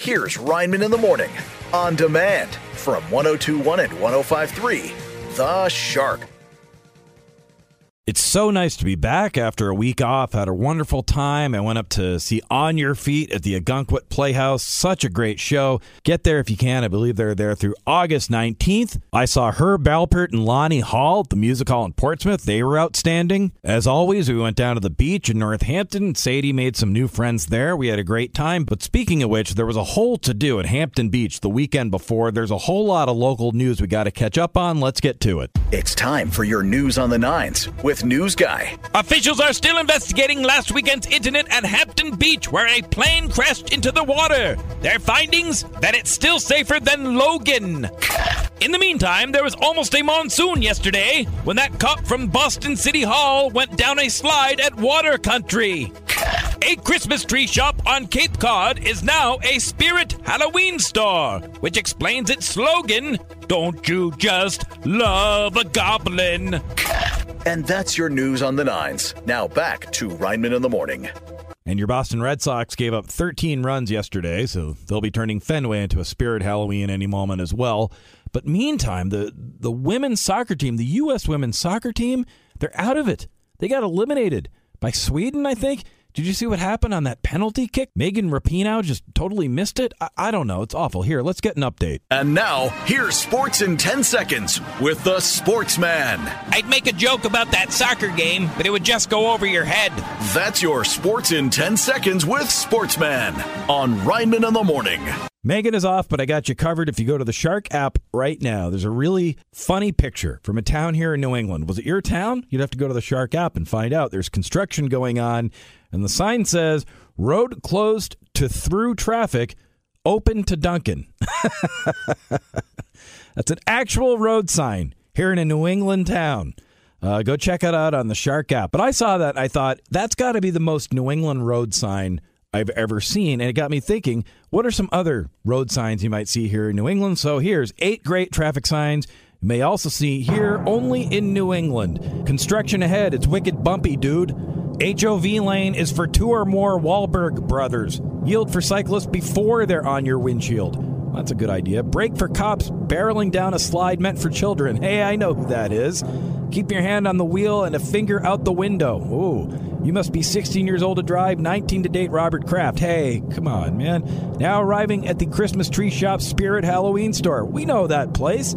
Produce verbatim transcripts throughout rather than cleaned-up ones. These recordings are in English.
Here's Rineman in the Morning, on demand, from one oh two point one and one oh five point three, The Shark. It's so nice to be back after a week off. Had a wonderful time. I went up to see On Your Feet at the Ogunquit Playhouse. Such a great show. Get there if you can. I believe they're there through August nineteenth. I saw Herb Balpert and Lonnie Hall at the Music Hall in Portsmouth. They were outstanding. As always, we went down to the beach in Northampton. Sadie made some new friends there. We had a great time. But speaking of which, there was a whole to-do at Hampton Beach the weekend before. There's a whole lot of local news we got to catch up on. Let's get to it. It's time for your News on the Nines with News Guy. Officials are still investigating last weekend's incident at Hampton Beach where a plane crashed into the water. Their findings? That it's still safer than Logan. In the meantime, there was almost a monsoon yesterday when that cop from Boston City Hall went down a slide at Water Country. A Christmas tree shop on Cape Cod is now a Spirit Halloween store, which explains its slogan, "Don't you just love a goblin?" And that's your News on the Nines. Now back to Rineman in the Morning. And your Boston Red Sox gave up thirteen runs yesterday, so they'll be turning Fenway into a Spirit Halloween any moment as well. But meantime, the, the women's soccer team, the U S women's soccer team, they're out of it. They got eliminated by Sweden, I think. Did you see what happened on that penalty kick? Megan Rapinoe just totally missed it? I, I don't know. It's awful. Here, let's get an update. And now, here's Sports in ten seconds with The Sportsman. I'd make a joke about that soccer game, but it would just go over your head. That's your Sports in ten seconds with Sportsman on Rineman in the Morning. Megan is off, but I got you covered if you go to the Shark app right now. There's a really funny picture from a town here in New England. Was it your town? You'd have to go to the Shark app and find out. There's construction going on, and the sign says, road closed to through traffic, open to Dunkin. That's an actual road sign here in a New England town. Uh, go check it out on the Shark app. But I saw that, I thought, that's got to be the most New England road sign I've ever seen, and it got me thinking, what are some other road signs you might see here in New England? So here's eight great traffic signs you may also see here only in New England. Construction ahead, it's wicked bumpy, dude. H O V lane is for two or more Wahlberg brothers. Yield for cyclists before they're on your windshield. That's a good idea. Brake for cops barreling down a slide meant for children. Hey, I know who that is. Keep your hand on the wheel and a finger out the window. Ooh, you must be sixteen years old to drive, nineteen to date Robert Kraft. Hey, come on, man. Now arriving at the Christmas Tree Shop Spirit Halloween store. We know that place.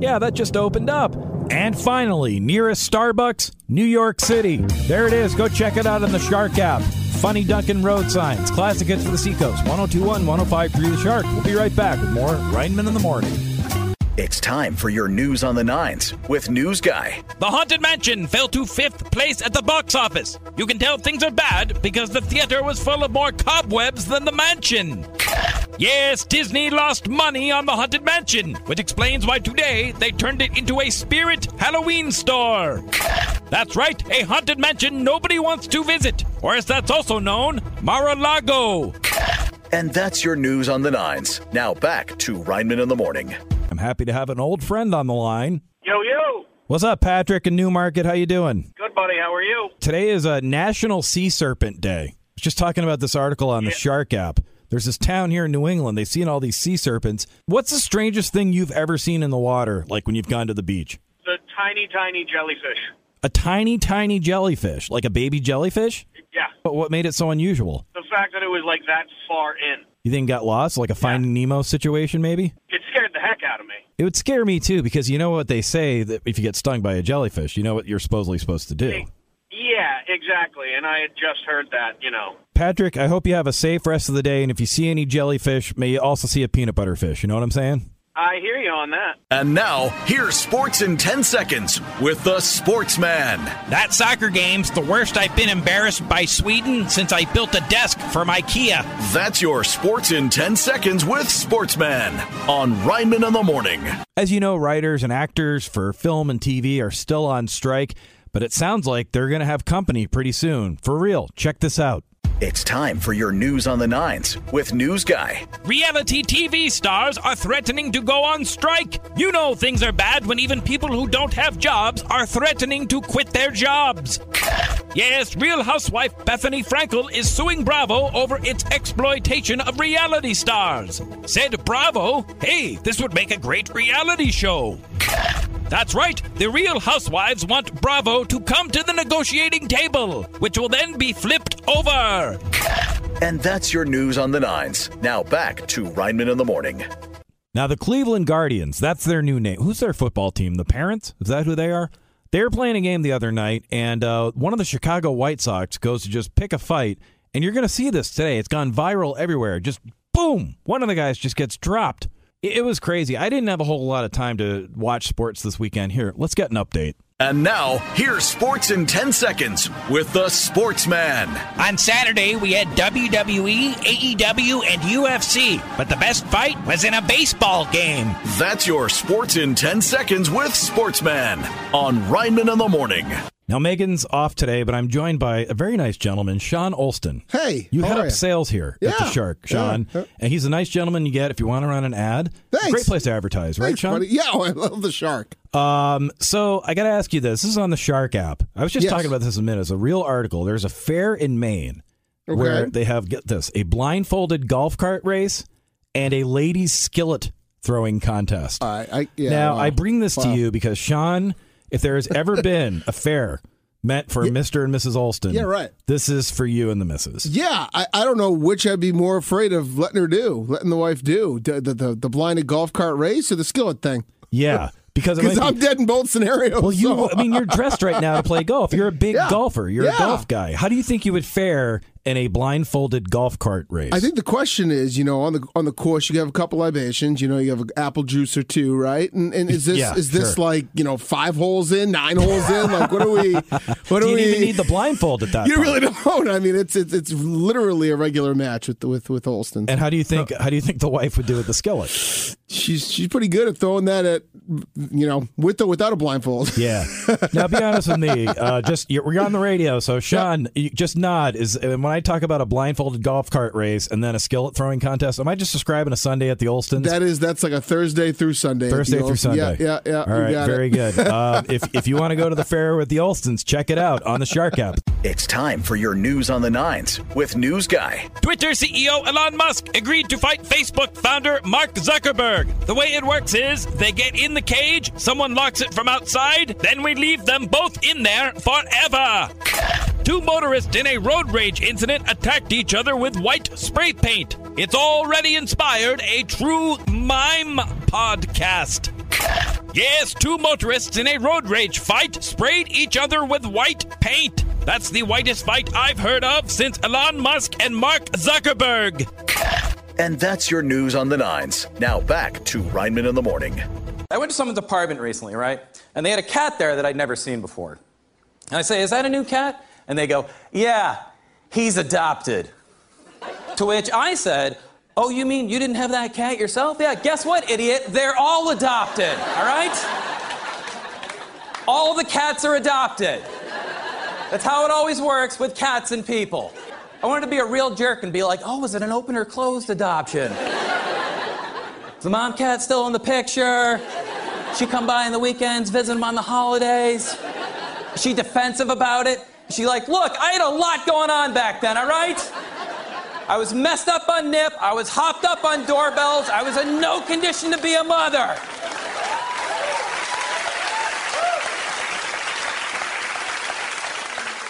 Yeah, that just opened up. And finally, nearest Starbucks, New York City. There it is. Go check it out on the Shark app. Funny Dunkin' road signs. Classic hits for the Seacoast. one oh two point one, one oh five point three The Shark. We'll be right back with more Rineman in the Morning. It's time for your News on the Nines with News Guy. The Haunted Mansion fell to fifth place at the box office. You can tell things are bad because the theater was full of more cobwebs than the mansion. Yes, Disney lost money on the Haunted Mansion, which explains why today they turned it into a Spirit Halloween store. That's right, a haunted mansion nobody wants to visit, or as that's also known, Mar-a-Lago. And that's your News on the Nines. Now back to Rineman in the Morning. I'm happy to have an old friend on the line. Yo, yo. What's up, Patrick in Newmarket? How you doing? Good, buddy. How are you? Today is a National Sea Serpent Day. I was just talking about this article on yeah. the Shark app. There's this town here in New England. They've seen all these sea serpents. What's the strangest thing you've ever seen in the water, like when you've gone to the beach? The tiny, tiny jellyfish. A tiny, tiny jellyfish? Like a baby jellyfish? Yeah. But what made it so unusual? The fact that it was, like, that far in. You think it got lost? Like a Finding yeah. Nemo situation, maybe? It scared the heck out of me. It would scare me, too, because you know what they say, that if you get stung by a jellyfish, you know what you're supposedly supposed to do. Yeah, exactly, and I had just heard that, you know. Patrick, I hope you have a safe rest of the day, and if you see any jellyfish, may you also see a peanut butter fish. You know what I'm saying? I hear you on that. And now, here's Sports in ten seconds with The Sportsman. That soccer game's the worst I've been embarrassed by Sweden since I built a desk from IKEA. That's your Sports in ten seconds with Sportsman on Rineman in the Morning. As you know, writers and actors for film and T V are still on strike, but it sounds like they're going to have company pretty soon. For real, check this out. It's time for your News on the Nines with News Guy. Reality T V stars are threatening to go on strike. You know things are bad when even people who don't have jobs are threatening to quit their jobs. Yes, Real Housewife Bethany Frankel is suing Bravo over its exploitation of reality stars. Said Bravo, hey, this would make a great reality show. That's right, the Real Housewives want Bravo to come to the negotiating table, which will then be flipped over. And that's your news on the nines. Now back to Rineman in the Morning. Now, the Cleveland Guardians, that's their new name. Who's their football team? The Parents? Is that who they are? They were playing a game the other night, and uh, one of the Chicago White Sox goes to just pick a fight, and you're going to see this today. It's gone viral everywhere. Just boom! One of the guys just gets dropped. It, it was crazy. I didn't have a whole lot of time to watch sports this weekend. Here, let's get an update. And now, here's Sports in ten seconds with the Sportsman. On Saturday, we had W W E, A E W, and U F C, but the best fight was in a baseball game. That's your Sports in ten seconds with Sportsman on Rineman in the Morning. Now, Megan's off today, but I'm joined by a very nice gentleman, Sean Olston. Hey, you head up you? sales here yeah. at The Shark, Sean. Yeah. And he's a nice gentleman you get if you want to run an ad. Thanks. Great place to advertise, right, Thanks, Sean? Buddy. Yeah, I love The Shark. Um, so I got to ask you this. This is on The Shark app. I was just yes. talking about this a minute. It's a real article. There's a fair in Maine okay. where they have, get this, a blindfolded golf cart race and a ladies' skillet throwing contest. I, I, yeah, now, wow. I bring this wow. to you because, Sean... If there has ever been a fair meant for yeah. Mister and Missus Olston, yeah, right. this is for you and the missus. Yeah, I, I don't know which I'd be more afraid of letting her do, letting the wife do, the the, the, the blinded golf cart race or the skillet thing. Yeah, because it I'm be, dead in both scenarios. Well, you, so. I mean, you're dressed right now to play golf. You're a big yeah. golfer. You're yeah. a golf guy. How do you think you would fare in a blindfolded golf cart race? I think the question is, you know, on the on the course, you have a couple libations, you know, you have an apple juice or two, right? And and is this yeah, is this sure. like, you know, five holes in, nine holes in? Like, what are we? What do you we, even need the blindfold at that You point? Really don't. I mean, it's it's it's literally a regular match with with with Olston. And how do you think how do you think the wife would do with the skillet? She's she's pretty good at throwing that at, you know, with or without a blindfold. Yeah. Now, be honest with me. Uh, just you're, we're on the radio, so Sean, yeah. you just nod is. When I talk about a blindfolded golf cart race and then a skillet throwing contest, am I just describing a Sunday at the Olstons? That is, that's like a Thursday through Sunday. Thursday through Sunday. Yeah, yeah, yeah. All right, very it. good. Uh, if if you want to go to the fair with the Olstons, check it out on the Shark app. It's time for your News on the Nines with News Guy. Twitter C E O Elon Musk agreed to fight Facebook founder Mark Zuckerberg. The way it works is they get in the cage, someone locks it from outside, then we leave them both in there forever. Two motorists in a road rage incident attacked each other with white spray paint. It's already inspired a true mime podcast. Yes, two motorists in a road rage fight sprayed each other with white paint. That's the whitest fight I've heard of since Elon Musk and Mark Zuckerberg. And that's your news on the nines. Now back to Rineman in the Morning. I went to someone's apartment recently, right? And they had a cat there that I'd never seen before. And I say, is that a new cat? And they go, yeah, he's adopted. To which I said, oh, you mean you didn't have that cat yourself? Yeah, guess what, idiot? They're all adopted, all right? All the cats are adopted. That's how it always works with cats and people. I wanted to be a real jerk and be like, oh, was it an open or closed adoption? Is the mom cat still in the picture? She come by on the weekends, visit him on the holidays? Is she defensive about it? She's like, look, I had a lot going on back then, all right? I was messed up on nip. I was hopped up on doorbells. I was in no condition to be a mother.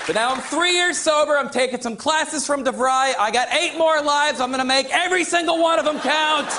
But now I'm three years sober. I'm taking some classes from DeVry. I got eight more lives. I'm going to make every single one of them count.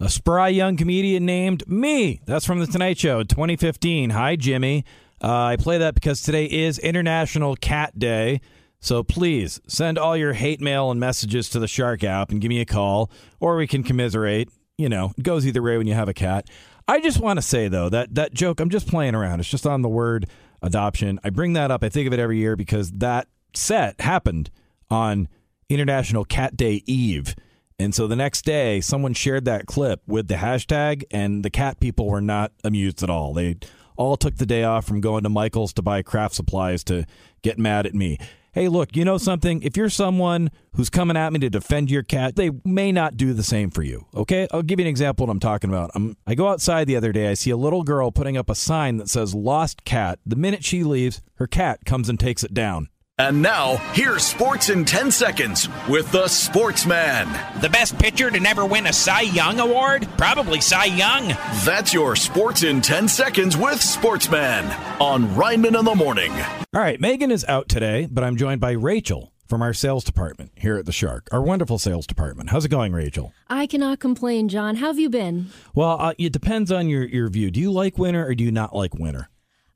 A spry young comedian named me. That's from The Tonight Show in twenty fifteen. Hi, Jimmy. Uh, I play that because today is International Cat Day. So please send all your hate mail and messages to the Shark app and give me a call. Or we can commiserate. You know, it goes either way when you have a cat. I just want to say, though, that, that joke, I'm just playing around. It's just on the word adoption. I bring that up. I think of it every year because that set happened on International Cat Day Eve. And so the next day, someone shared that clip with the hashtag, and the cat people were not amused at all. They all took the day off from going to Michael's to buy craft supplies to get mad at me. hey, look, you know something? If you're someone who's coming at me to defend your cat, they may not do the same for you, okay? I'll give you an example of what I'm talking about. I'm, I go outside the other day. I see a little girl putting up a sign that says, lost cat. The minute she leaves, her cat comes and takes it down. And now, here's Sports in ten seconds with the Sportsman. The best pitcher to never win a Cy Young Award? Probably Cy Young. That's your Sports in ten seconds with Sportsman on Rineman in the Morning. All right, Megan is out today, but I'm joined by Rachel from our sales department here at The Shark, our wonderful sales department. How's it going, Rachel? I cannot complain, John. How have you been? Well, uh, it depends on your, your view. Do you like winter or do you not like winter?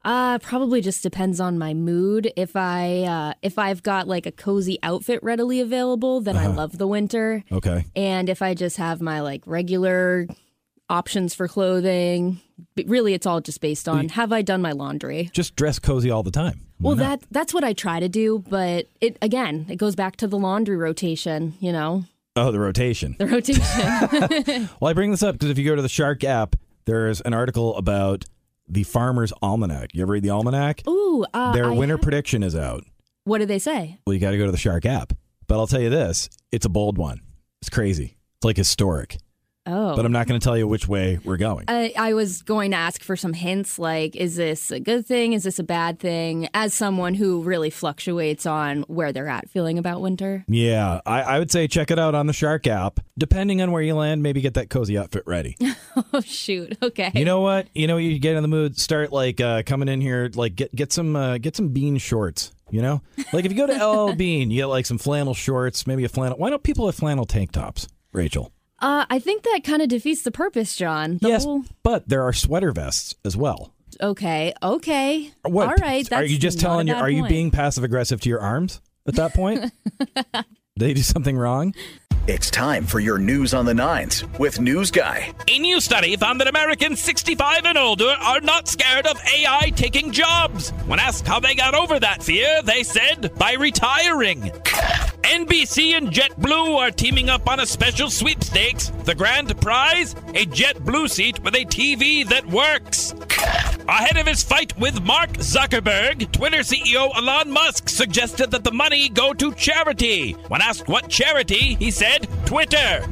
Uh, probably just depends on my mood. If I uh, if I've got like a cozy outfit readily available, then uh-huh. I love the winter. Okay. And if I just have my like regular options for clothing, really, it's all just based on you, have I done my laundry? Just dress cozy all the time. Why well, not? that that's what I try to do, but it again, it goes back to the laundry rotation. You know. Oh, the rotation. The rotation. Well, I bring this up because if you go to the Shark app, there's an article about the Farmer's Almanac. You ever read the Almanac? Ooh. Uh, Their I winter have... prediction is out. What do they say? Well, you got to go to the Shark app. But I'll tell you this. It's a bold one. It's crazy. It's like historic. Oh. But I'm not going to tell you which way we're going. I, I was going to ask for some hints, like, is this a good thing? Is this a bad thing? As someone who really fluctuates on where they're at feeling about winter. Yeah. I, I would say check it out on the Shark app. Depending on where you land, maybe get that cozy outfit ready. Oh, shoot. Okay. You know what? You know, you get in the mood, start, like, uh, coming in here, like, get, get some uh, get some bean shorts, you know? Like, if you go to L L Bean, you get, like, some flannel shorts, maybe a flannel. Why don't people have flannel tank tops, Rachel? Uh, I think that kind of defeats the purpose, John. The yes, whole... but there are sweater vests as well. Okay, okay. What? All right. That's are you just telling you? Are point. you being passive aggressive to your arms at that point? Did they do something wrong? It's time for your News on the Nines with News Guy. A new study found that Americans sixty-five and older are not scared of A I taking jobs. When asked how they got over that fear, they said, by retiring. N B C and JetBlue are teaming up on a special sweepstakes. The grand prize? A JetBlue seat with a T V that works. Ahead of his fight with Mark Zuckerberg, Twitter C E O Elon Musk suggested that the money go to charity. When asked what charity, he said Twitter.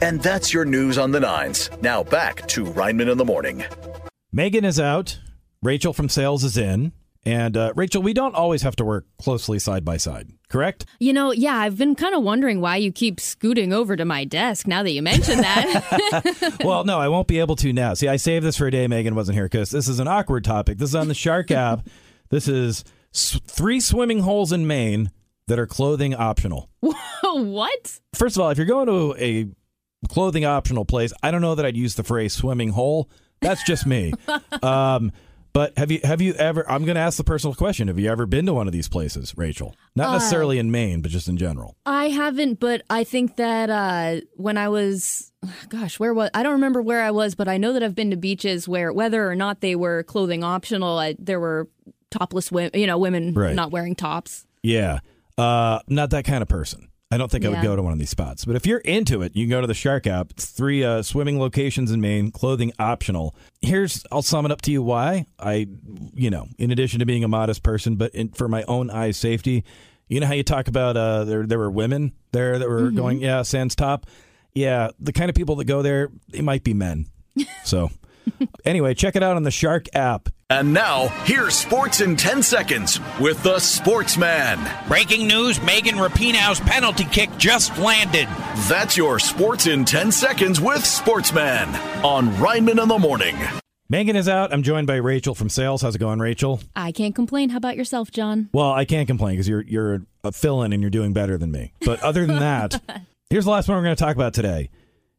And that's your News on the Nines. Now back to Rineman in the Morning. Megan is out. Rachel from sales is in. And, uh, Rachel, we don't always have to work closely side by side, correct? You know, yeah, I've been kind of wondering why you keep scooting over to my desk now that you mentioned that. Well, no, I won't be able to now. See, I saved this for a day Megan wasn't here because this is an awkward topic. This is on the Shark app. This is s- three swimming holes in Maine that are clothing optional. What? First of all, if you're going to a clothing optional place, I don't know that I'd use the phrase swimming hole. That's just me. um But have you have you ever, I'm going to ask the personal question, have you ever been to one of these places, Rachel? Not uh, necessarily in Maine, but just in general. I haven't, but I think that uh, when I was, gosh, where was, I don't remember where I was, but I know that I've been to beaches where whether or not they were clothing optional, I, there were topless women, you know, women right. not wearing tops. Yeah. Uh, not that kind of person. I don't think yeah. I would go to one of these spots. But if you're into it, you can go to the Shark app. It's three uh, swimming locations in Maine, clothing optional. Here's, I'll sum it up to you why. I, you know, in addition to being a modest person, but in, for my own eye safety, you know how you talk about uh, there there were women there that were mm-hmm. going, yeah, sans top. Yeah, the kind of people that go there, they might be men. So anyway, check it out on the Shark app. And now, here's Sports in ten seconds with the Sportsman. Breaking news, Megan Rapinoe's penalty kick just landed. That's your Sports in ten seconds with Sportsman on Rineman in the Morning. Megan is out. I'm joined by Rachel from sales. How's it going, Rachel? I can't complain. How about yourself, John? Well, I can't complain because you're, you're a fill-in and you're doing better than me. But other than that, here's the last one we're going to talk about today.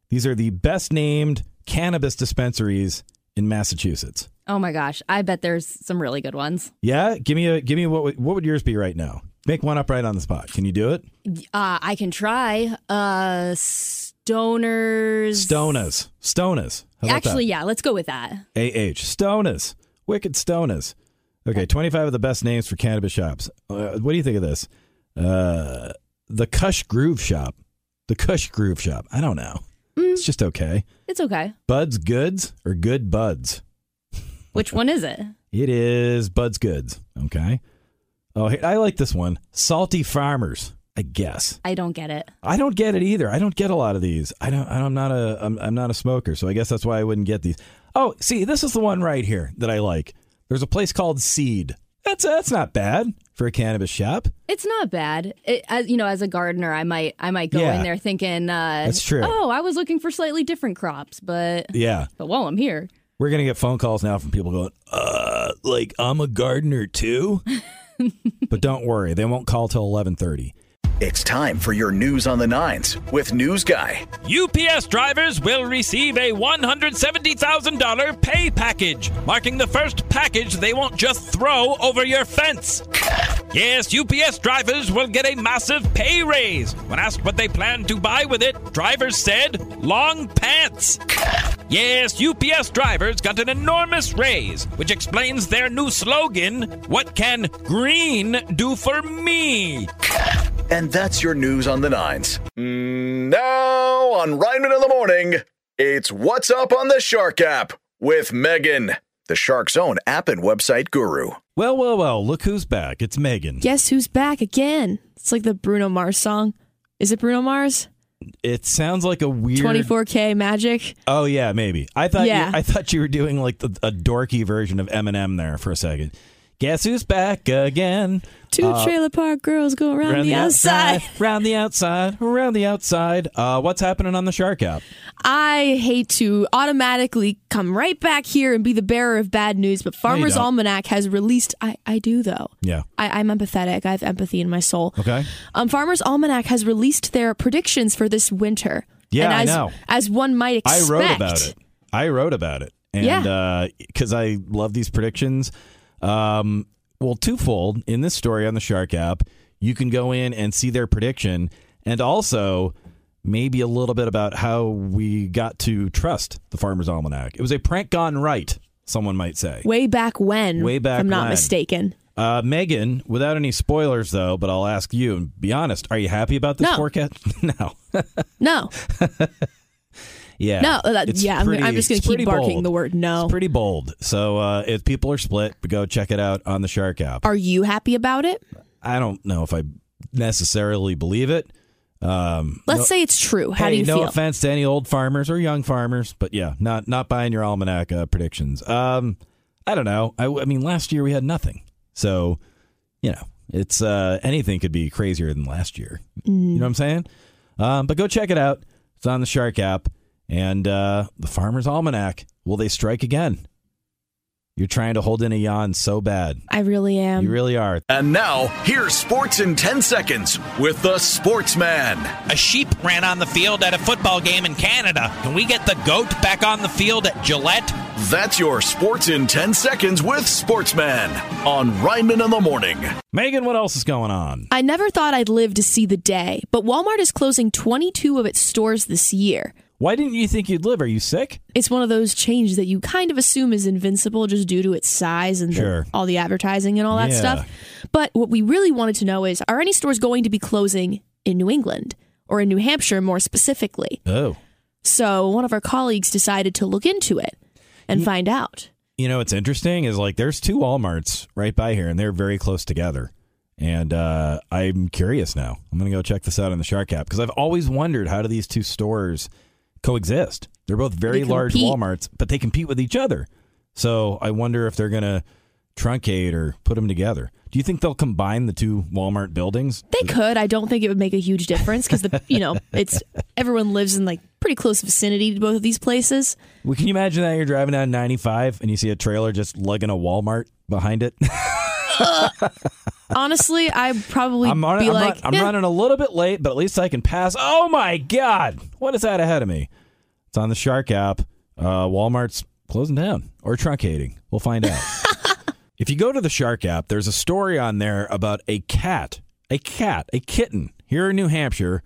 These are the best-named cannabis dispensaries in Massachusetts. Oh my gosh, I bet there's some really good ones. Yeah, give me a give me what what would yours be right now? Make one up right on the spot. Can you do it? Uh, I can try. Uh, stoners. Stoners. Stoners. Actually, that? yeah, let's go with that. A H. Stoners. Wicked Stoners. Okay, twenty-five of the best names for cannabis shops. Uh, what do you think of this? Uh, the Kush Groove Shop. The Kush Groove Shop. I don't know. Mm. It's just okay. It's okay. Bud's Goods or Good Buds? Which one is it? It is Bud's Goods. Okay. Oh, I like this one. Salty Farmers, I guess. I don't get it. I don't get it either. I don't get a lot of these. I don't. I'm not a. I'm, I'm not a smoker, so I guess that's why I wouldn't get these. Oh, see, this is the one right here that I like. There's a place called Seed. That's that's not bad for a cannabis shop. It's not bad. It, as you know, as a gardener, I might I might go yeah. in there thinking, uh, that's true. Oh, I was looking for slightly different crops, but yeah. But while I'm here, we're gonna get phone calls now from people going, uh, like I'm a gardener too. But don't worry, they won't call till eleven thirty. It's time for your News on the Nines with News Guy. U P S drivers will receive a one hundred seventy thousand dollars pay package, marking the first package they won't just throw over your fence. Yes, U P S drivers will get a massive pay raise. When asked what they plan to buy with it, drivers said, long pants. Yes, U P S drivers got an enormous raise, which explains their new slogan, What Can Green Do For Me? And that's your News on the Nines. Now on Rineman in the Morning, it's What's Up on the Shark app with Megan, the Shark's own app and website guru. Well, well, well, look who's back. It's Megan. Guess who's back again? It's like the Bruno Mars song. Is it Bruno Mars? It sounds like a weird twenty-four K Magic. Oh yeah, maybe. I thought yeah. you, I thought you were doing like the, a dorky version of Eminem there for a second. Guess who's back again? Two uh, trailer park girls go around, around the, the outside. outside. Around the outside. Around the outside. Uh, what's happening on the Shark app? I hate to automatically come right back here and be the bearer of bad news, but Farmer's no, Almanac has released... I, I do, though. Yeah. I, I'm empathetic. I have empathy in my soul. Okay. Um, Farmer's Almanac has released their predictions for this winter. Yeah, and as, I know. As one might expect... I wrote about it. I wrote about it. And because yeah. uh, I love these predictions... Um, well, twofold in this story on the Shark app, you can go in and see their prediction and also maybe a little bit about how we got to trust the Farmer's Almanac. It was a prank gone right, someone might say. Way back when, Way back if I'm not when. mistaken. Uh, Megan, without any spoilers, though, but I'll ask you and be honest. Are you happy about this no. forecast? No. No. Yeah, no, that, yeah. Pretty, I'm, I'm just going to keep barking bold. the word no. It's pretty bold. So uh, if people are split, go check it out on the Shark app. Are you happy about it? I don't know if I necessarily believe it. Um, Let's no, say it's true. How hey, do you no feel? No offense to any old farmers or young farmers, but yeah, not not buying your almanac uh, predictions. Um, I don't know. I, I mean, last year we had nothing. So, you know, it's uh, anything could be crazier than last year. Mm. You know what I'm saying? Um, but go check it out. It's on the Shark app. And uh, the Farmer's Almanac, will they strike again? You're trying to hold in a yawn so bad. I really am. You really are. And now, here's Sports in ten seconds with the Sportsman. A sheep ran on the field at a football game in Canada. Can we get the goat back on the field at Gillette? That's your Sports in ten seconds with Sportsman on Rineman in the Morning. Megan, what else is going on? I never thought I'd live to see the day, but Walmart is closing twenty-two of its stores this year. Why didn't you think you'd live? Are you sick? It's one of those chains that you kind of assume is invincible just due to its size and sure. the, all the advertising and all that yeah. stuff. But what we really wanted to know is, are any stores going to be closing in New England or in New Hampshire more specifically? Oh. So one of our colleagues decided to look into it and you, find out. You know, what's interesting is like there's two Walmarts right by here and they're very close together. And uh, I'm curious now. I'm going to go check this out on the Shark app because I've always wondered how do these two stores coexist. They're both very they large Walmarts, but they compete with each other. So I wonder if they're going to truncate or put them together. Do you think they'll combine the two Walmart buildings? They could. I don't think it would make a huge difference because the you know it's everyone lives in like pretty close vicinity to both of these places. Well, can you imagine that you're driving down ninety-five and you see a trailer just lugging a Walmart behind it? uh, honestly, I probably I'm on, be I'm like, not, I'm eh. running a little bit late, but at least I can pass. Oh my God, what is that ahead of me? It's on the Shark app. Uh, Walmart's closing down or truncating. We'll find out. If you go to the Shark app, there's a story on there about a cat, a cat, a kitten here in New Hampshire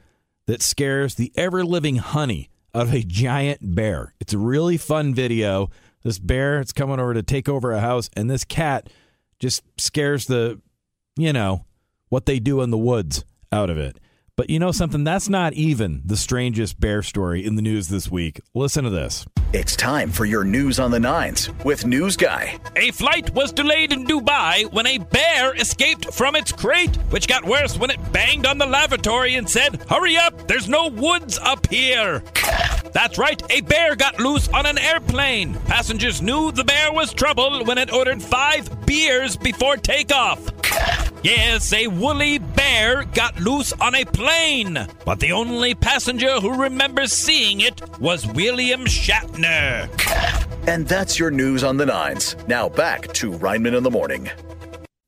that scares the ever-living honey out of a giant bear. It's a really fun video. This bear, it's coming over to take over a house, and this cat just scares the, you know, what they do in the woods out of it. But you know something? That's not even the strangest bear story in the news this week. Listen to this. It's time for your News on the Nines with News Guy. A flight was delayed in Dubai when a bear escaped from its crate, which got worse when it banged on the lavatory and said, "Hurry up, there's no woods up here." That's right, a bear got loose on an airplane. Passengers knew the bear was trouble when it ordered five beers before takeoff. Yes, a woolly bear got loose on a plane, but the only passenger who remembers seeing it was William Shatner. And that's your News on the Nines. Now back to Rineman in the Morning.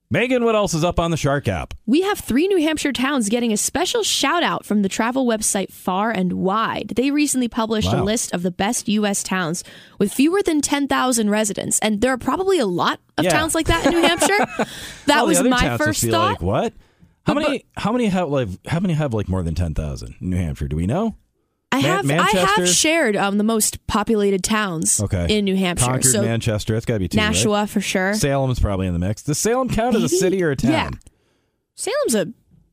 Megan, what else is up on the Shark app? We have three New Hampshire towns getting a special shout out from the travel website Far and Wide. They recently published wow. a list of the best U S towns with fewer than ten thousand residents. And there are probably a lot of yeah. towns like that in New Hampshire. That was my first thought. Like, what? How but, many How many have like how many have like more than ten thousand in New Hampshire? Do we know? I Man- have Manchester? I have shared um, the most populated towns okay. in New Hampshire. Concord, so Manchester, that's got to be two, Nashua, right? for sure. Salem's probably in the mix. Does Salem count Maybe? as a city or a town? Yeah. Salem's a...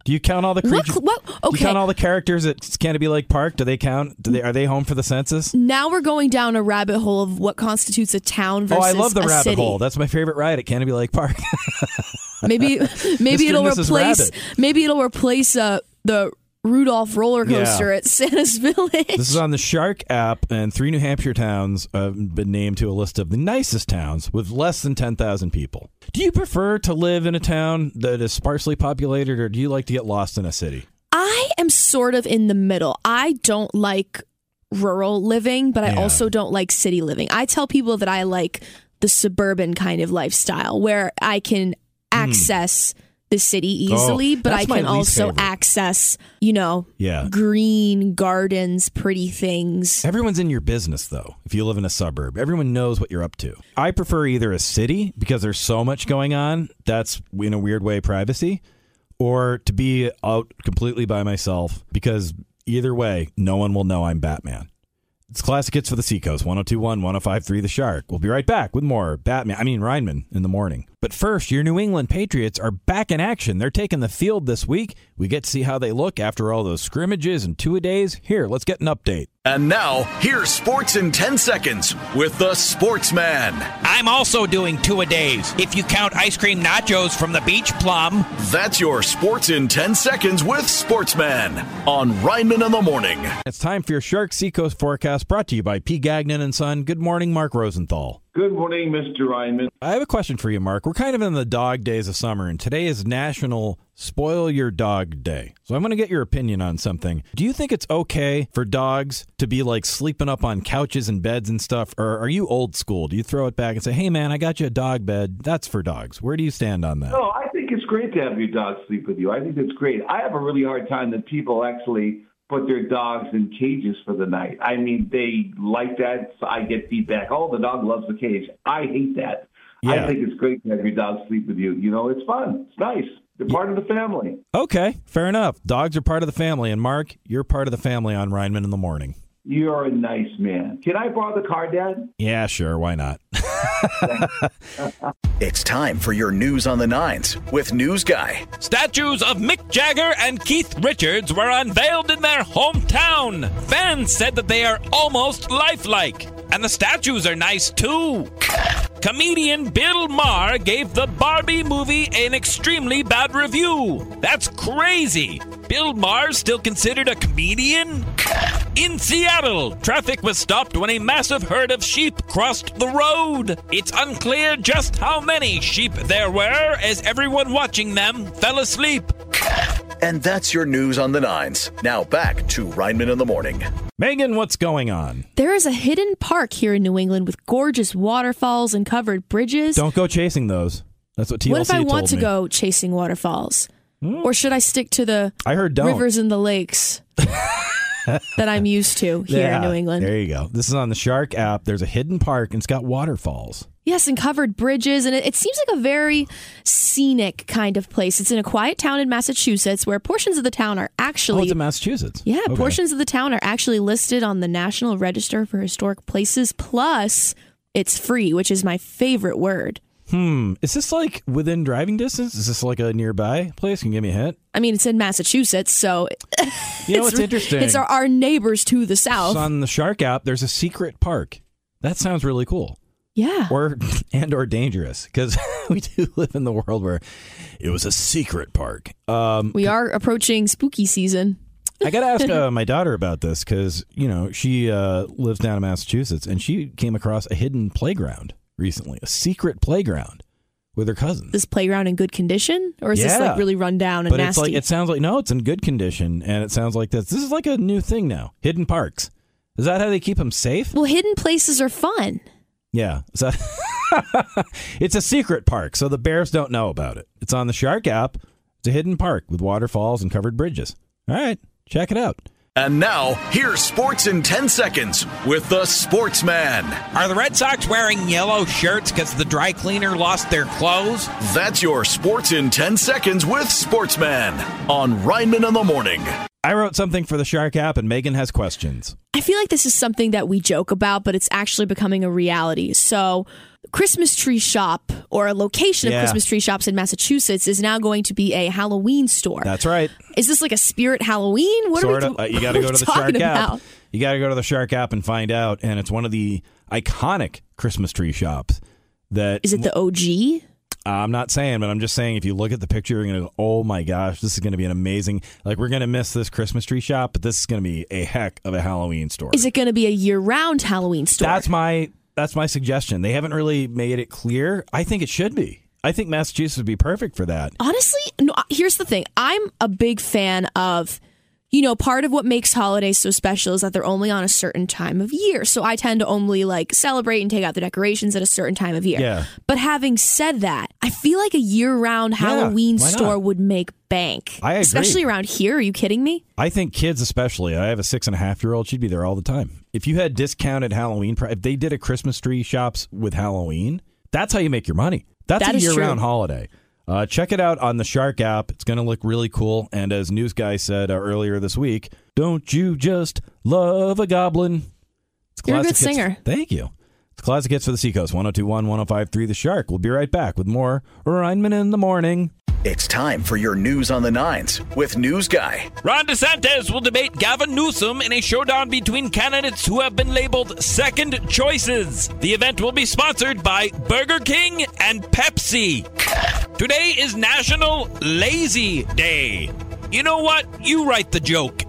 Do you count all the creatures? What, what, okay. Do you count all the characters at Canobie Lake Park? Do they count? Do they are they home for the census? Now we're going down a rabbit hole of what constitutes a town versus a city. Oh, I love the rabbit city. hole. That's my favorite ride at Canobie Lake Park. maybe maybe it'll replace maybe it'll replace uh, the Rudolph roller coaster yeah. at Santa's Village. This is on the Shark app, and three New Hampshire towns have been named to a list of the nicest towns with less than ten thousand people. Do you prefer to live in a town that is sparsely populated, or do you like to get lost in a city? I am sort of in the middle. I don't like rural living, but yeah. I also don't like city living. I tell people that I like the suburban kind of lifestyle where I can access... Mm. the city easily, oh, but I can also favorite. access, you know, yeah. green gardens, pretty things. Everyone's in your business, though, if you live in a suburb. Everyone knows what you're up to. I prefer either a city, because there's so much going on, that's, in a weird way, privacy, or to be out completely by myself, because either way, no one will know I'm Batman. It's Classic Hits for the Seacoast, one oh two point one, one oh five point three The Shark. We'll be right back with more Batman, I mean Rineman in the Morning. But first, your New England Patriots are back in action. They're taking the field this week. We get to see how they look after all those scrimmages and two-a-days. Here, let's get an update. And now, here's Sports in ten seconds with the Sportsman. I'm also doing two-a-days, if you count ice cream nachos from the Beach Plum. That's your Sports in ten seconds with Sportsman on Rineman in the Morning. It's time for your Shark Seacoast Forecast, brought to you by P. Gagnon and Son. Good morning, Mark Rosenthal. Good morning, Mister Rineman. I have a question for you, Mark. We're kind of in the dog days of summer, and today is National Spoil Your Dog Day. So I'm going to get your opinion on something. Do you think it's okay for dogs to be, like, sleeping up on couches and beds and stuff, or are you old school? Do you throw it back and say, hey, man, I got you a dog bed. That's for dogs. Where do you stand on that? No, I think it's great to have your dog sleep with you. I think it's great. I have a really hard time that people actually... put their dogs in cages for the night. I mean, they like that. So I get feedback. Oh, the dog loves the cage. I hate that. Yeah. I think it's great to have your dog sleep with you. You know, it's fun. It's nice. They're part of the family. Okay, fair enough. Dogs are part of the family. And Mark, you're part of the family on Rineman in the Morning. You're a nice man. Can I borrow the car, Dad? Yeah, sure. Why not? It's time for your News on the Nines with News Guy. Statues of Mick Jagger and Keith Richards were unveiled in their hometown. Fans said that they are almost lifelike. And the statues are nice, too. Comedian Bill Maher gave the Barbie movie an extremely bad review. That's crazy. Bill Maher's still considered a comedian? In Seattle, traffic was stopped when a massive herd of sheep crossed the road. It's unclear just how many sheep there were, as everyone watching them fell asleep. And that's your News on the Nines. Now back to Rineman in the Morning. Megan, what's going on? There is a hidden park here in New England with gorgeous waterfalls and covered bridges. Don't go chasing those. That's what T L C told me. What if I want to go chasing waterfalls? Mm. Or should I stick to the I heard don't. rivers and the lakes? That I'm used to here yeah, in New England. There you go. This is on the Shark app. There's a hidden park, and it's got waterfalls. Yes, and covered bridges, and it, it seems like a very scenic kind of place. It's in a quiet town in Massachusetts where portions of the town are actually... Oh, it's in Massachusetts. Yeah, okay. Portions of the town are actually listed on the National Register for Historic Places, plus it's free, which is my favorite word. Hmm. Is this like within driving distance? Is this like a nearby place? Can you give me a hint? I mean, it's in Massachusetts, so you know, it's, it's interesting. It's our, our neighbors to the south. It's on the Shark app, there's a secret park. That sounds really cool. Yeah. Or and or dangerous, because we do live in the world where it was a secret park. Um, we are approaching spooky season. I got to ask uh, my daughter about this because, you know, she uh, lives down in Massachusetts and she came across a hidden playground recently, a secret playground with her cousins. This playground in good condition, or is yeah. this like really run down and but nasty? It's like, it sounds like, no, it's in good condition. And it sounds like this. This is like a new thing now. Hidden parks. Is that how they keep them safe? Well, hidden places are fun. Yeah. So it's a secret park, so the bears don't know about it. It's on the Shark app. It's a hidden park with waterfalls and covered bridges. All right. Check it out. And now, here's Sports in ten seconds with the Sportsman. Are the Red Sox wearing yellow shirts because the dry cleaner lost their clothes? That's your Sports in ten seconds with Sportsman on Rineman in the Morning. I wrote something for the Shark app, and Megan has questions. I feel like this is something that we joke about, but it's actually becoming a reality. So, Christmas Tree Shop, or a location yeah. of Christmas Tree Shops in Massachusetts, is now going to be a Halloween store. That's right. Is this like a Spirit Halloween? What sort are we do- of, uh, You got to go to the Shark about? app. You got to go to the Shark app and find out. And it's one of the iconic Christmas Tree Shops. That is it the O G? I'm not saying, but I'm just saying if you look at the picture, you're going to go, oh my gosh, this is going to be an amazing, like we're going to miss this Christmas tree shop, but this is going to be a heck of a Halloween store. Is it going to be a year-round Halloween store? That's my that's my suggestion. They haven't really made it clear. I think it should be. I think Massachusetts would be perfect for that. Honestly, no, here's the thing. I'm a big fan of, you know, part of what makes holidays so special is that they're only on a certain time of year. So I tend to only like celebrate and take out the decorations at a certain time of year. Yeah. But having said that, I feel like a year-round Halloween yeah, store would make bank. I agree. Especially around here. Are you kidding me? I think kids especially. I have a six and a half year old. She'd be there all the time. If you had discounted Halloween, if they did a Christmas tree shops with Halloween, that's how you make your money. That's that a year-round holiday. Uh, check it out on the Shark app. It's going to look really cool. And as News Guy said uh, earlier this week, don't you just love a goblin? It's You're a good singer. For, thank you. It's Classic Hits for the Seacoast, one oh two point one, one oh five point three The Shark. We'll be right back with more Rineman in the Morning. It's time for your News on the Nines with News Guy. Ron DeSantis will debate Gavin Newsom in a showdown between candidates who have been labeled second choices. The event will be sponsored by Burger King and Pepsi. Today is National Lazy Day. You know what? You write the joke.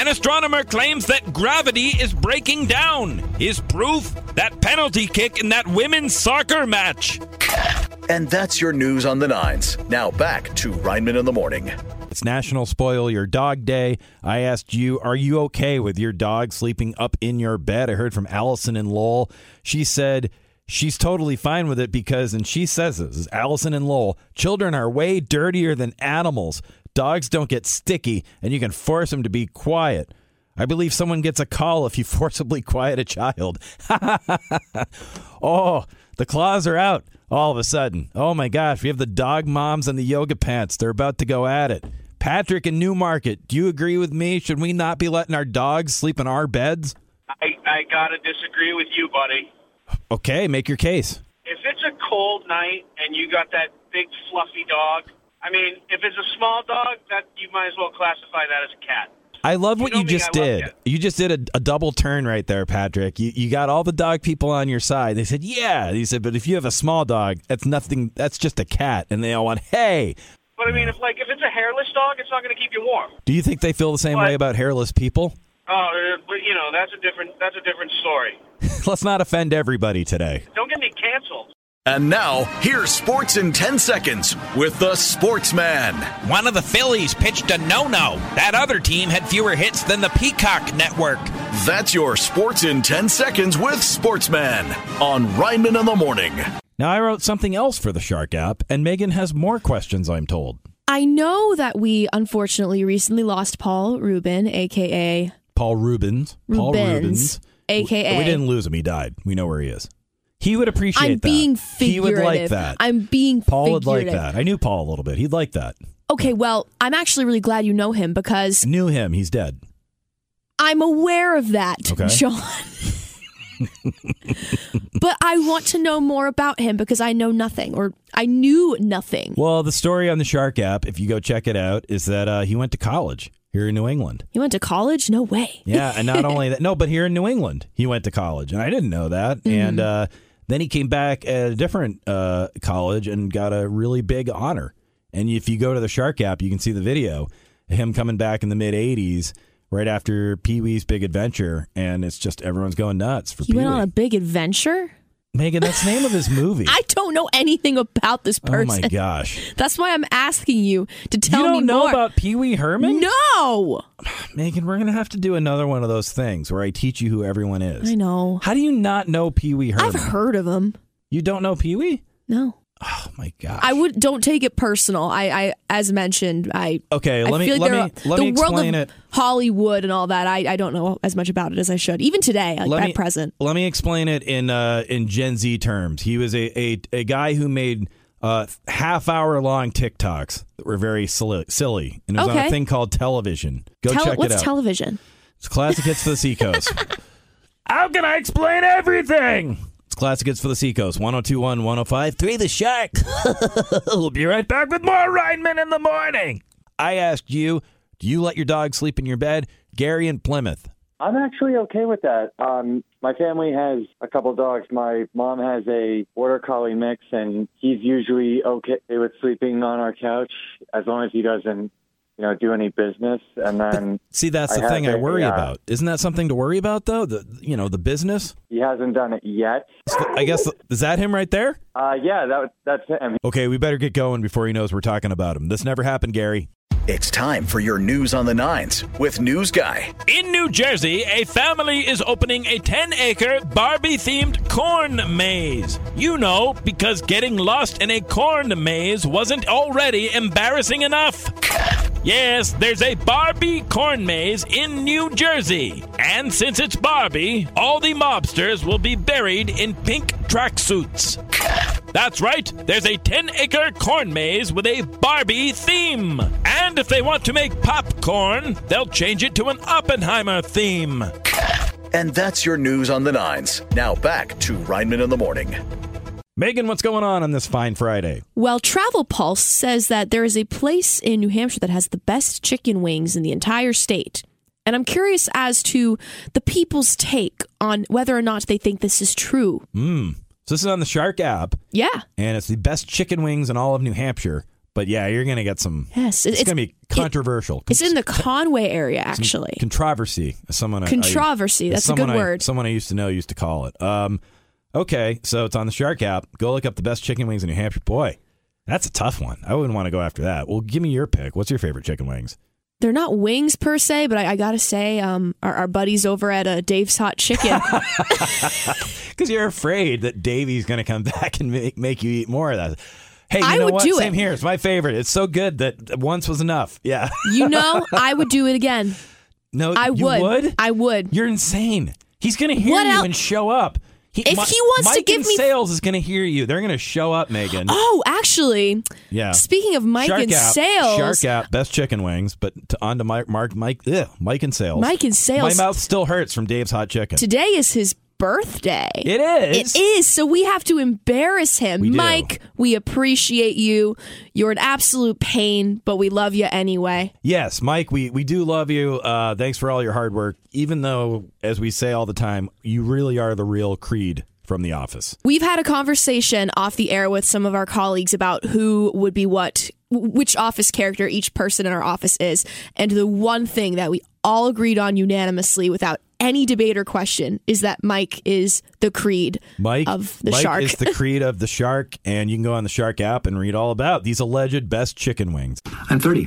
An astronomer claims that gravity is breaking down. His proof? That penalty kick in that women's soccer match. And that's your News on the Nines. Now back to Rineman in the Morning. It's National Spoil Your Dog Day. I asked you, are you okay with your dog sleeping up in your bed? I heard from Allison in Lowell. She said she's totally fine with it because, and she says this, this is Allison and Lowell, children are way dirtier than animals. Dogs don't get sticky, and you can force them to be quiet. I believe someone gets a call if you forcibly quiet a child. Oh, the claws are out all of a sudden. Oh, my gosh. We have the dog moms and the yoga pants. They're about to go at it. Patrick in Newmarket, do you agree with me? Should we not be letting our dogs sleep in our beds? I, I got to disagree with you, buddy. Okay, make your case. If it's a cold night and you got that big fluffy dog, I mean, if it's a small dog, that you might as well classify that as a cat. I love what you, you just did. You just did a, a double turn right there, Patrick. You you got all the dog people on your side. They said, yeah. They said, but if you have a small dog, that's nothing. That's just a cat. And they all went, hey. But I mean, if like if it's a hairless dog, it's not going to keep you warm. Do you think they feel the same but, way about hairless people? Oh, uh, you know, that's a different that's a different story. Let's not offend everybody today. Don't get me canceled. And now, here's Sports in ten seconds with the Sportsman. One of the Phillies pitched a no-no. That other team had fewer hits than the Peacock Network. That's your Sports in ten seconds with Sportsman on Rineman in the Morning. Now, I wrote something else for the Shark app, and Megan has more questions, I'm told. I know that we, unfortunately, recently lost Paul Reubens, a k a. Paul Reubens. Reubens. Paul Reubens. a k a. We didn't lose him. He died. We know where he is. He would appreciate I'm that. I'm being figurative. He would like that. I'm being Paul figurative. Paul would like that. I knew Paul a little bit. He'd like that. Okay, well, I'm actually really glad you know him because... Knew him. He's dead. I'm aware of that, okay. John. But I want to know more about him because I know nothing, or I knew nothing. Well, the story on the Shark app, if you go check it out, is that uh, he went to college here in New England. He went to college? No way. Yeah, and not only that, no, but here in New England, he went to college, and I didn't know that. Mm-hmm. And uh, then he came back at a different uh, college and got a really big honor. And if you go to the Shark app, you can see the video, him coming back in the mid-eighties, right after Pee-wee's Big Adventure, and it's just everyone's going nuts for Pee-wee. He went on a big adventure? Megan, that's the name of his movie. I don't know anything about this person. Oh, my gosh. That's why I'm asking you to tell me more. You don't know more. About Pee-wee Herman? No! Megan, we're going to have to do another one of those things where I teach you who everyone is. I know. How do you not know Pee-wee Herman? I've heard of him. You don't know Pee-wee? No. Oh, my gosh. I would don't take it personal. I, I as mentioned, I Okay, let I me like let me let me explain it. Hollywood and all that. I, I don't know as much about it as I should. Even today, like at present. Let me explain it in uh, in Gen Z terms. He was a a, a guy who made uh, half hour long TikToks that were very silly, silly and it was okay. on a thing called television. Go Tele- check it out. What's television? It's classic hits for the Seacoast. How can I explain everything? Classic hits for the Seacoast, one oh two point one, one oh five point three, The Shark. We'll be right back with more Rineman in the Morning. I asked you, do you let your dog sleep in your bed? Gary in Plymouth. I'm actually okay with that. Um, my family has a couple dogs. My mom has a border collie mix, and he's usually okay with sleeping on our couch as long as he doesn't, you know, do any business. And then see, that's the I thing to, I worry yeah. about. Isn't that something to worry about, though? The you know the business. He hasn't done it yet. I guess is that him right there? Uh, yeah, that that's him. Okay, we better get going before he knows we're talking about him. This never happened, Gary. It's time for your News on the Nines with News Guy. In New Jersey, a family is opening a ten-acre Barbie-themed corn maze. You know, because getting lost in a corn maze wasn't already embarrassing enough. Yes, there's a Barbie corn maze in New Jersey. And since it's Barbie, all the mobsters will be buried in pink tracksuits. That's right, there's a ten-acre corn maze with a Barbie theme. And if they want to make popcorn, they'll change it to an Oppenheimer theme. And that's your News on the Nines. Now back to Rineman in the Morning. Megan, what's going on on this fine Friday? Well, Travel Pulse says that there is a place in New Hampshire that has the best chicken wings in the entire state. And I'm curious as to the people's take on whether or not they think this is true. Mm. So this is on the Shark app. Yeah. And it's the best chicken wings in all of New Hampshire. But yeah, you're going to get some. Yes, it's, it's going to be controversial. It's in the Conway area, actually. Controversy. Someone Controversy. I, I, that's someone a good I, word. Someone I used to know used to call it. Um... Okay, so it's on the Shark app. Go look up the best chicken wings in New Hampshire. Boy, that's a tough one. I wouldn't want to go after that. Well, give me your pick. What's your favorite chicken wings? They're not wings per se, but I, I got to say, um, our, our buddies over at uh, Dave's Hot Chicken. Because you're afraid that Davey's going to come back and make, make you eat more of that. Hey, you I know would what? Do Same it. here. It's my favorite. It's so good that once was enough. Yeah. You know, I would do it again. No, I you would. would. I would. You're insane. He's going to hear what you el- and show up. He, if my, he wants Mike to give me... Mike Sales is going to hear you. They're going to show up, Megan. Oh, actually. Yeah. Speaking of Mike Shark and app, Sales. Shark app, best chicken wings, but to, on to Mike, Mark, Mike, ugh, Mike and Sales. Mike and Sales. My mouth still hurts from Dave's Hot Chicken. Today is his birthday. It is. It is. So we have to embarrass him. We Mike, do. we appreciate you. You're an absolute pain, but we love you anyway. Yes, Mike, we, we do love you. Uh, thanks for all your hard work. Even though, as we say all the time, you really are the real Creed from The Office. We've had a conversation off the air with some of our colleagues about who would be what, which Office character each person in our office is. And the one thing that we all agreed on unanimously without any debate or question is that Mike is the Creed Mike, of the Mike Shark. Mike is the Creed of the Shark, and you can go on the Shark app and read all about these alleged best chicken wings. I'm thirty.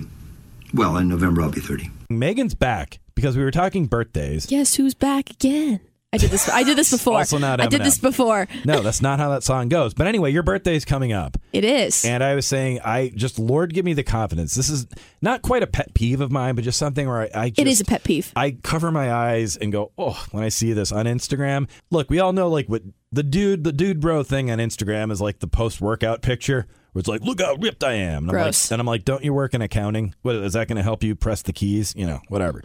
Well, in November, I'll be thirty. Megan's back because we were talking birthdays. Guess who's back again? I did this I did this before. Also not I did this before. No, that's not how that song goes. But anyway, your birthday is coming up. It is. And I was saying, I just, Lord, give me the confidence. This is not quite a pet peeve of mine, but just something where I, I just... It is a pet peeve. I cover my eyes and go, oh, when I see this on Instagram. Look, we all know, like, what the dude, the dude bro thing on Instagram is like the post-workout picture. Where it's like, look how ripped I am. And Gross. I'm like, and I'm like, don't you work in accounting? What, is that going to help you press the keys? You know, whatever.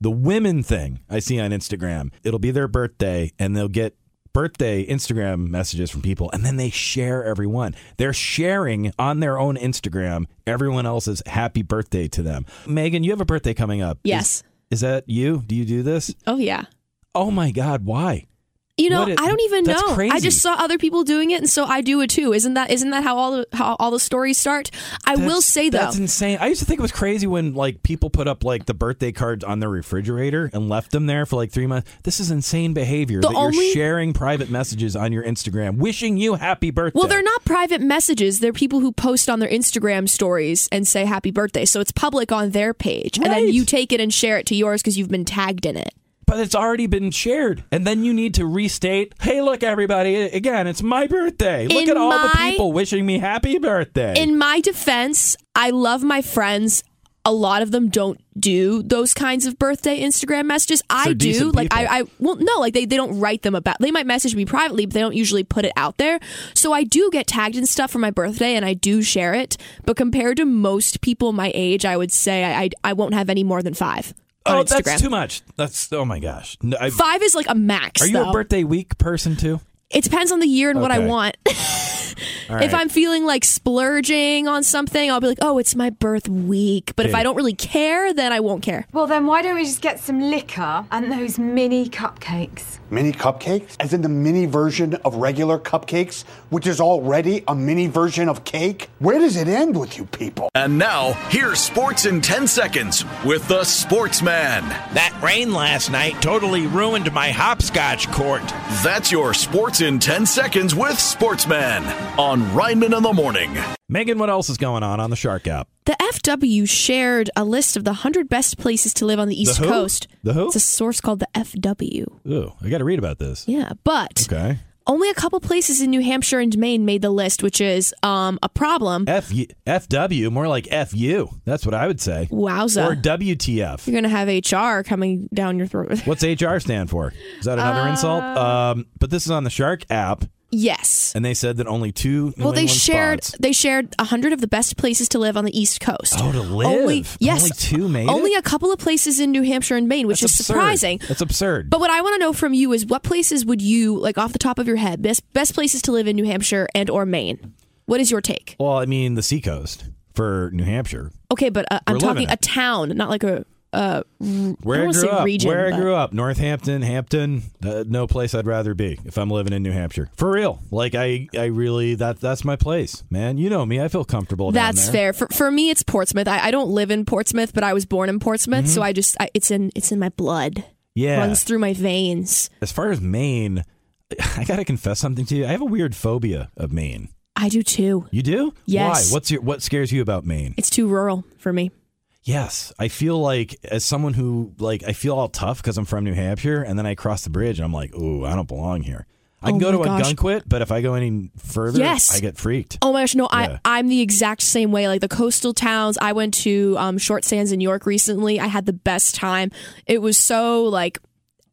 The women thing I see on Instagram, it'll be their birthday and they'll get birthday Instagram messages from people, and then they share every one. They're sharing on their own Instagram everyone else's happy birthday to them. Megan, you have a birthday coming up. Yes. Is, is that you? Do you do this? Oh, yeah. Oh, my God. Why? You know, it, I don't even know. Crazy. I just saw other people doing it, and so I do it too. Isn't that isn't that how all the, how all the stories start? I that's, will say though, that's insane. I used to think it was crazy when like people put up like the birthday cards on their refrigerator and left them there for like three months. This is insane behavior the that only, you're sharing private messages on your Instagram, wishing you happy birthday. Well, they're not private messages. They're people who post on their Instagram stories and say happy birthday, so it's public on their page, right. And then you take it and share it to yours because you've been tagged in it. But it's already been shared. And then you need to restate, hey, look, everybody, again, it's my birthday. Look in at all my, the people wishing me happy birthday. In my defense, I love my friends. A lot of them don't do those kinds of birthday Instagram messages. So I do. Like I, I, well, no, like they, they don't write them about. They might message me privately, but they don't usually put it out there. So I do get tagged in stuff for my birthday, and I do share it. But compared to most people my age, I would say I, I, I won't have any more than five. Oh, that's too much. That's, oh my gosh. No, I, Five is like a max. Are you though. a birthday week person too? It depends on the year and okay. what I want. Right. If I'm feeling like splurging on something, I'll be like, oh, it's my birth week. But yeah. if I don't really care, then I won't care. Well, then why don't we just get some liquor and those mini cupcakes? Mini cupcakes? As in the mini version of regular cupcakes, which is already a mini version of cake? Where does it end with you people? And now, here's Sports in ten seconds with the Sportsman. That rain last night totally ruined my hopscotch court. That's your Sports in ten seconds with Sportsman on Rineman in the Morning. Megan, what else is going on on the Shark app? The F W shared a list of the one hundred best places to live on the East the Coast. The who? It's a source called the F W. Ooh, I got to read about this. Yeah, but okay. only a couple places in New Hampshire and Maine made the list, which is um, a problem. F- FW, more like F U. That's what I would say. Wowza. Or W T F. You're going to have H R coming down your throat. What's H R stand for? Is that another uh... insult? Um, but this is on the Shark app. Yes. And they said that only two New Well, they England shared spots. They shared one hundred of the best places to live on the East Coast. Oh, to live? Only, yes. Only two made Only it? a couple of places in New Hampshire and Maine, which That's is absurd. surprising. That's absurd. But what I want to know from you is what places would you, like off the top of your head, best, best places to live in New Hampshire and or Maine? What is your take? Well, I mean, the seacoast for New Hampshire. Okay, but uh, I'm talking a it. town, not like a... Uh, where I, I grew up, region, where but. I grew up, Northampton, Hampton, uh, no place I'd rather be if I'm living in New Hampshire. For real, like I, I really that that's my place, man. You know me, I feel comfortable. That's down there. fair. For for me, it's Portsmouth. I, I don't live in Portsmouth, but I was born in Portsmouth, mm-hmm. so I just I, it's in it's in my blood. Yeah, runs through my veins. As far as Maine, I gotta confess something to you. I have a weird phobia of Maine. I do too. You do? Yes. Why? What's your what scares you about Maine? It's too rural for me. Yes, I feel like as someone who like I feel all tough because I'm from New Hampshire, and then I cross the bridge and I'm like, ooh, I don't belong here. I can oh go to Ogunquit, but if I go any further, yes. I get freaked. Oh my gosh, no, yeah. I, I'm the exact same way. Like the coastal towns, I went to um, Short Sands in York recently. I had the best time. It was so like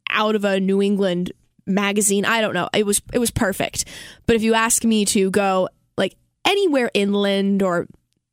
out of a New England magazine. I don't know. It was it was perfect. But if you ask me to go like anywhere inland or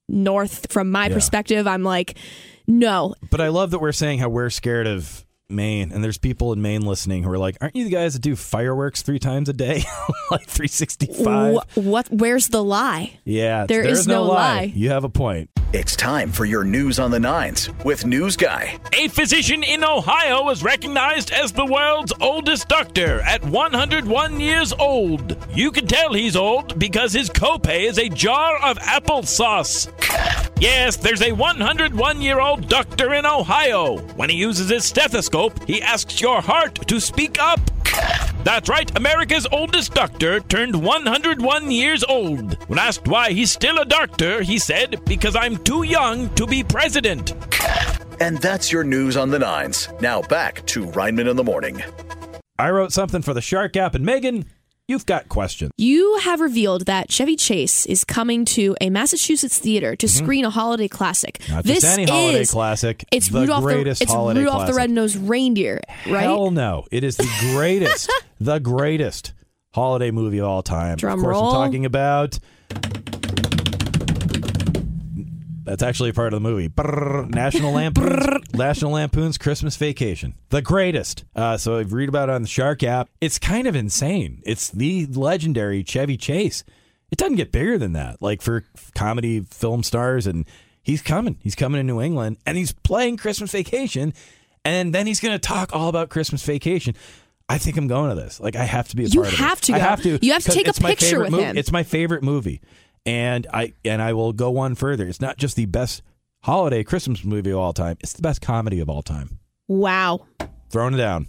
north from my yeah. perspective, I'm like, no. But I love that we're saying how we're scared of Maine, and there's people in Maine listening who are like, aren't you the guys that do fireworks three times a day? Like three sixty-five? What, what? Where's the lie? Yeah, there, there is, is no, no lie. lie. You have a point. It's time for your News on the Nines with News Guy. A physician in Ohio was recognized as the world's oldest doctor at one hundred one years old. You can tell he's old because his copay is a jar of applesauce. Yes, there's a one hundred one-year-old doctor in Ohio. When he uses his stethoscope, he asks your heart to speak up. That's right, America's oldest doctor turned one hundred one years old. When asked why he's still a doctor, he said, because I'm too young to be president. And that's your News on the Nines. Now back to Rineman in the Morning. I wrote something for the Shark app, and Megan... You've got questions. You have revealed that Chevy Chase is coming to a Massachusetts theater to mm-hmm. screen a holiday classic. Not this just any holiday is, classic. It's the Rudolph greatest the, it's holiday Rudolph classic. It's Rudolph the Red-Nosed Reindeer, right? Hell no. It is the greatest, the greatest holiday movie of all time. Drum of course, roll. I'm talking about... That's actually a part of the movie. Brrr, National Lampoon's National Lampoon's Christmas Vacation. The greatest. Uh, so I read about it on the Shark app. It's kind of insane. It's the legendary Chevy Chase. It doesn't get bigger than that. Like for comedy film stars, and he's coming. He's coming to New England, and he's playing Christmas Vacation, and then he's going to talk all about Christmas Vacation. I think I'm going to this. Like, I have to be a you part of it. You have to go. I have to. You have to take a picture with movie. him. It's my favorite movie. And I and I will go one further. It's not just the best holiday Christmas movie of all time. It's the best comedy of all time. Wow. Throwing it down.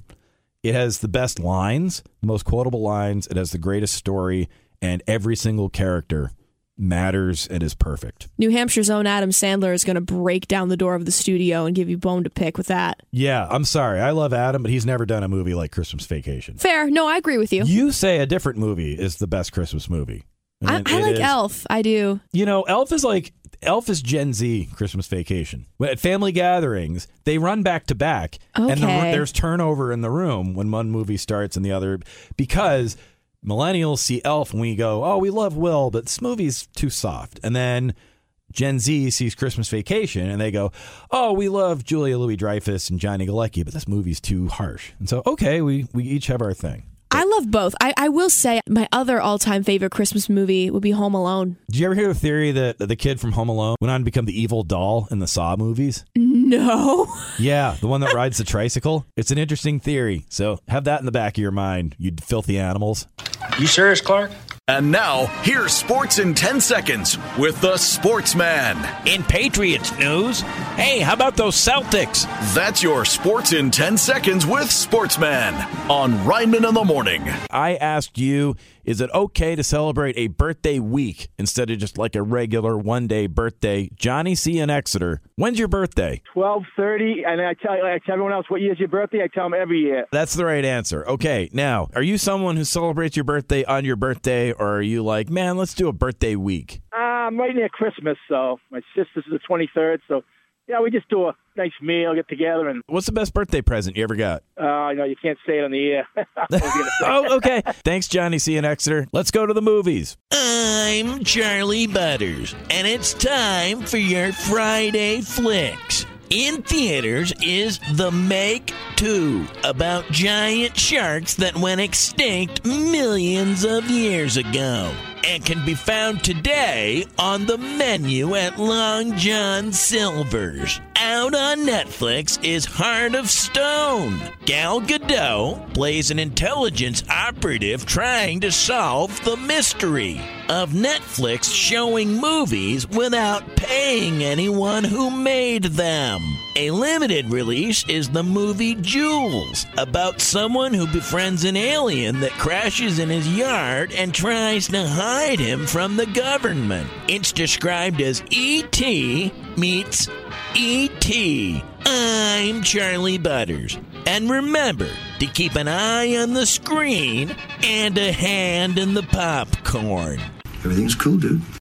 It has the best lines, the most quotable lines. It has the greatest story. And every single character matters and is perfect. New Hampshire's own Adam Sandler is going to break down the door of the studio and give you bone to pick with that. Yeah, I'm sorry. I love Adam, but he's never done a movie like Christmas Vacation. Fair. No, I agree with you. You say a different movie is the best Christmas movie. I, I like is. Elf. I do. You know, Elf is like, Elf is Gen Z Christmas Vacation. At family gatherings, they run back to back. Okay. And the, there's turnover in the room when one movie starts and the other, because millennials see Elf and we go, oh, we love Will, but this movie's too soft. And then Gen Z sees Christmas Vacation and they go, oh, we love Julia Louis-Dreyfus and Johnny Galecki, but this movie's too harsh. And so, okay, we, we each have our thing. I love both. I, I will say my other all-time favorite Christmas movie would be Home Alone. Did you ever hear the theory that the kid from Home Alone went on to become the evil doll in the Saw movies? No. Yeah, the one that rides the tricycle. It's an interesting theory, so have that in the back of your mind, you filthy animals. You serious, Clark? And now, here's Sports in ten seconds with the Sportsman. In Patriots news, hey, how about those Celtics? That's your Sports in ten seconds with Sportsman on Rineman in the Morning. I asked you, is it okay to celebrate a birthday week instead of just like a regular one-day birthday? Johnny C. in Exeter, when's your birthday? twelve thirty, and I tell, I tell everyone else, what year's your birthday? I tell them every year. That's the right answer. Okay, now, are you someone who celebrates your birthday on your birthday, or are you like, man, let's do a birthday week? Uh, I'm right near Christmas, so my sister's the twenty-third, so yeah, we just do a nice meal, get together. And what's the best birthday present you ever got? Oh, uh, no, you can't say it on the air. Oh, okay. Thanks, Johnny C. in Exeter. Let's go to the movies. I'm Charlie Butters, and it's time for your Friday Flicks. In theaters is The Meg two, about giant sharks that went extinct millions of years ago, and can be found today on the menu at Long John Silver's. Out on Netflix is Heart of Stone. Gal Gadot plays an intelligence operative trying to solve the mystery of Netflix showing movies without paying anyone who made them. A limited release is the movie Jules, about someone who befriends an alien that crashes in his yard and tries to hide him from the government. It's described as E T meets E T. I'm Charlie Butters. And remember to keep an eye on the screen and a hand in the popcorn. Everything's cool, dude.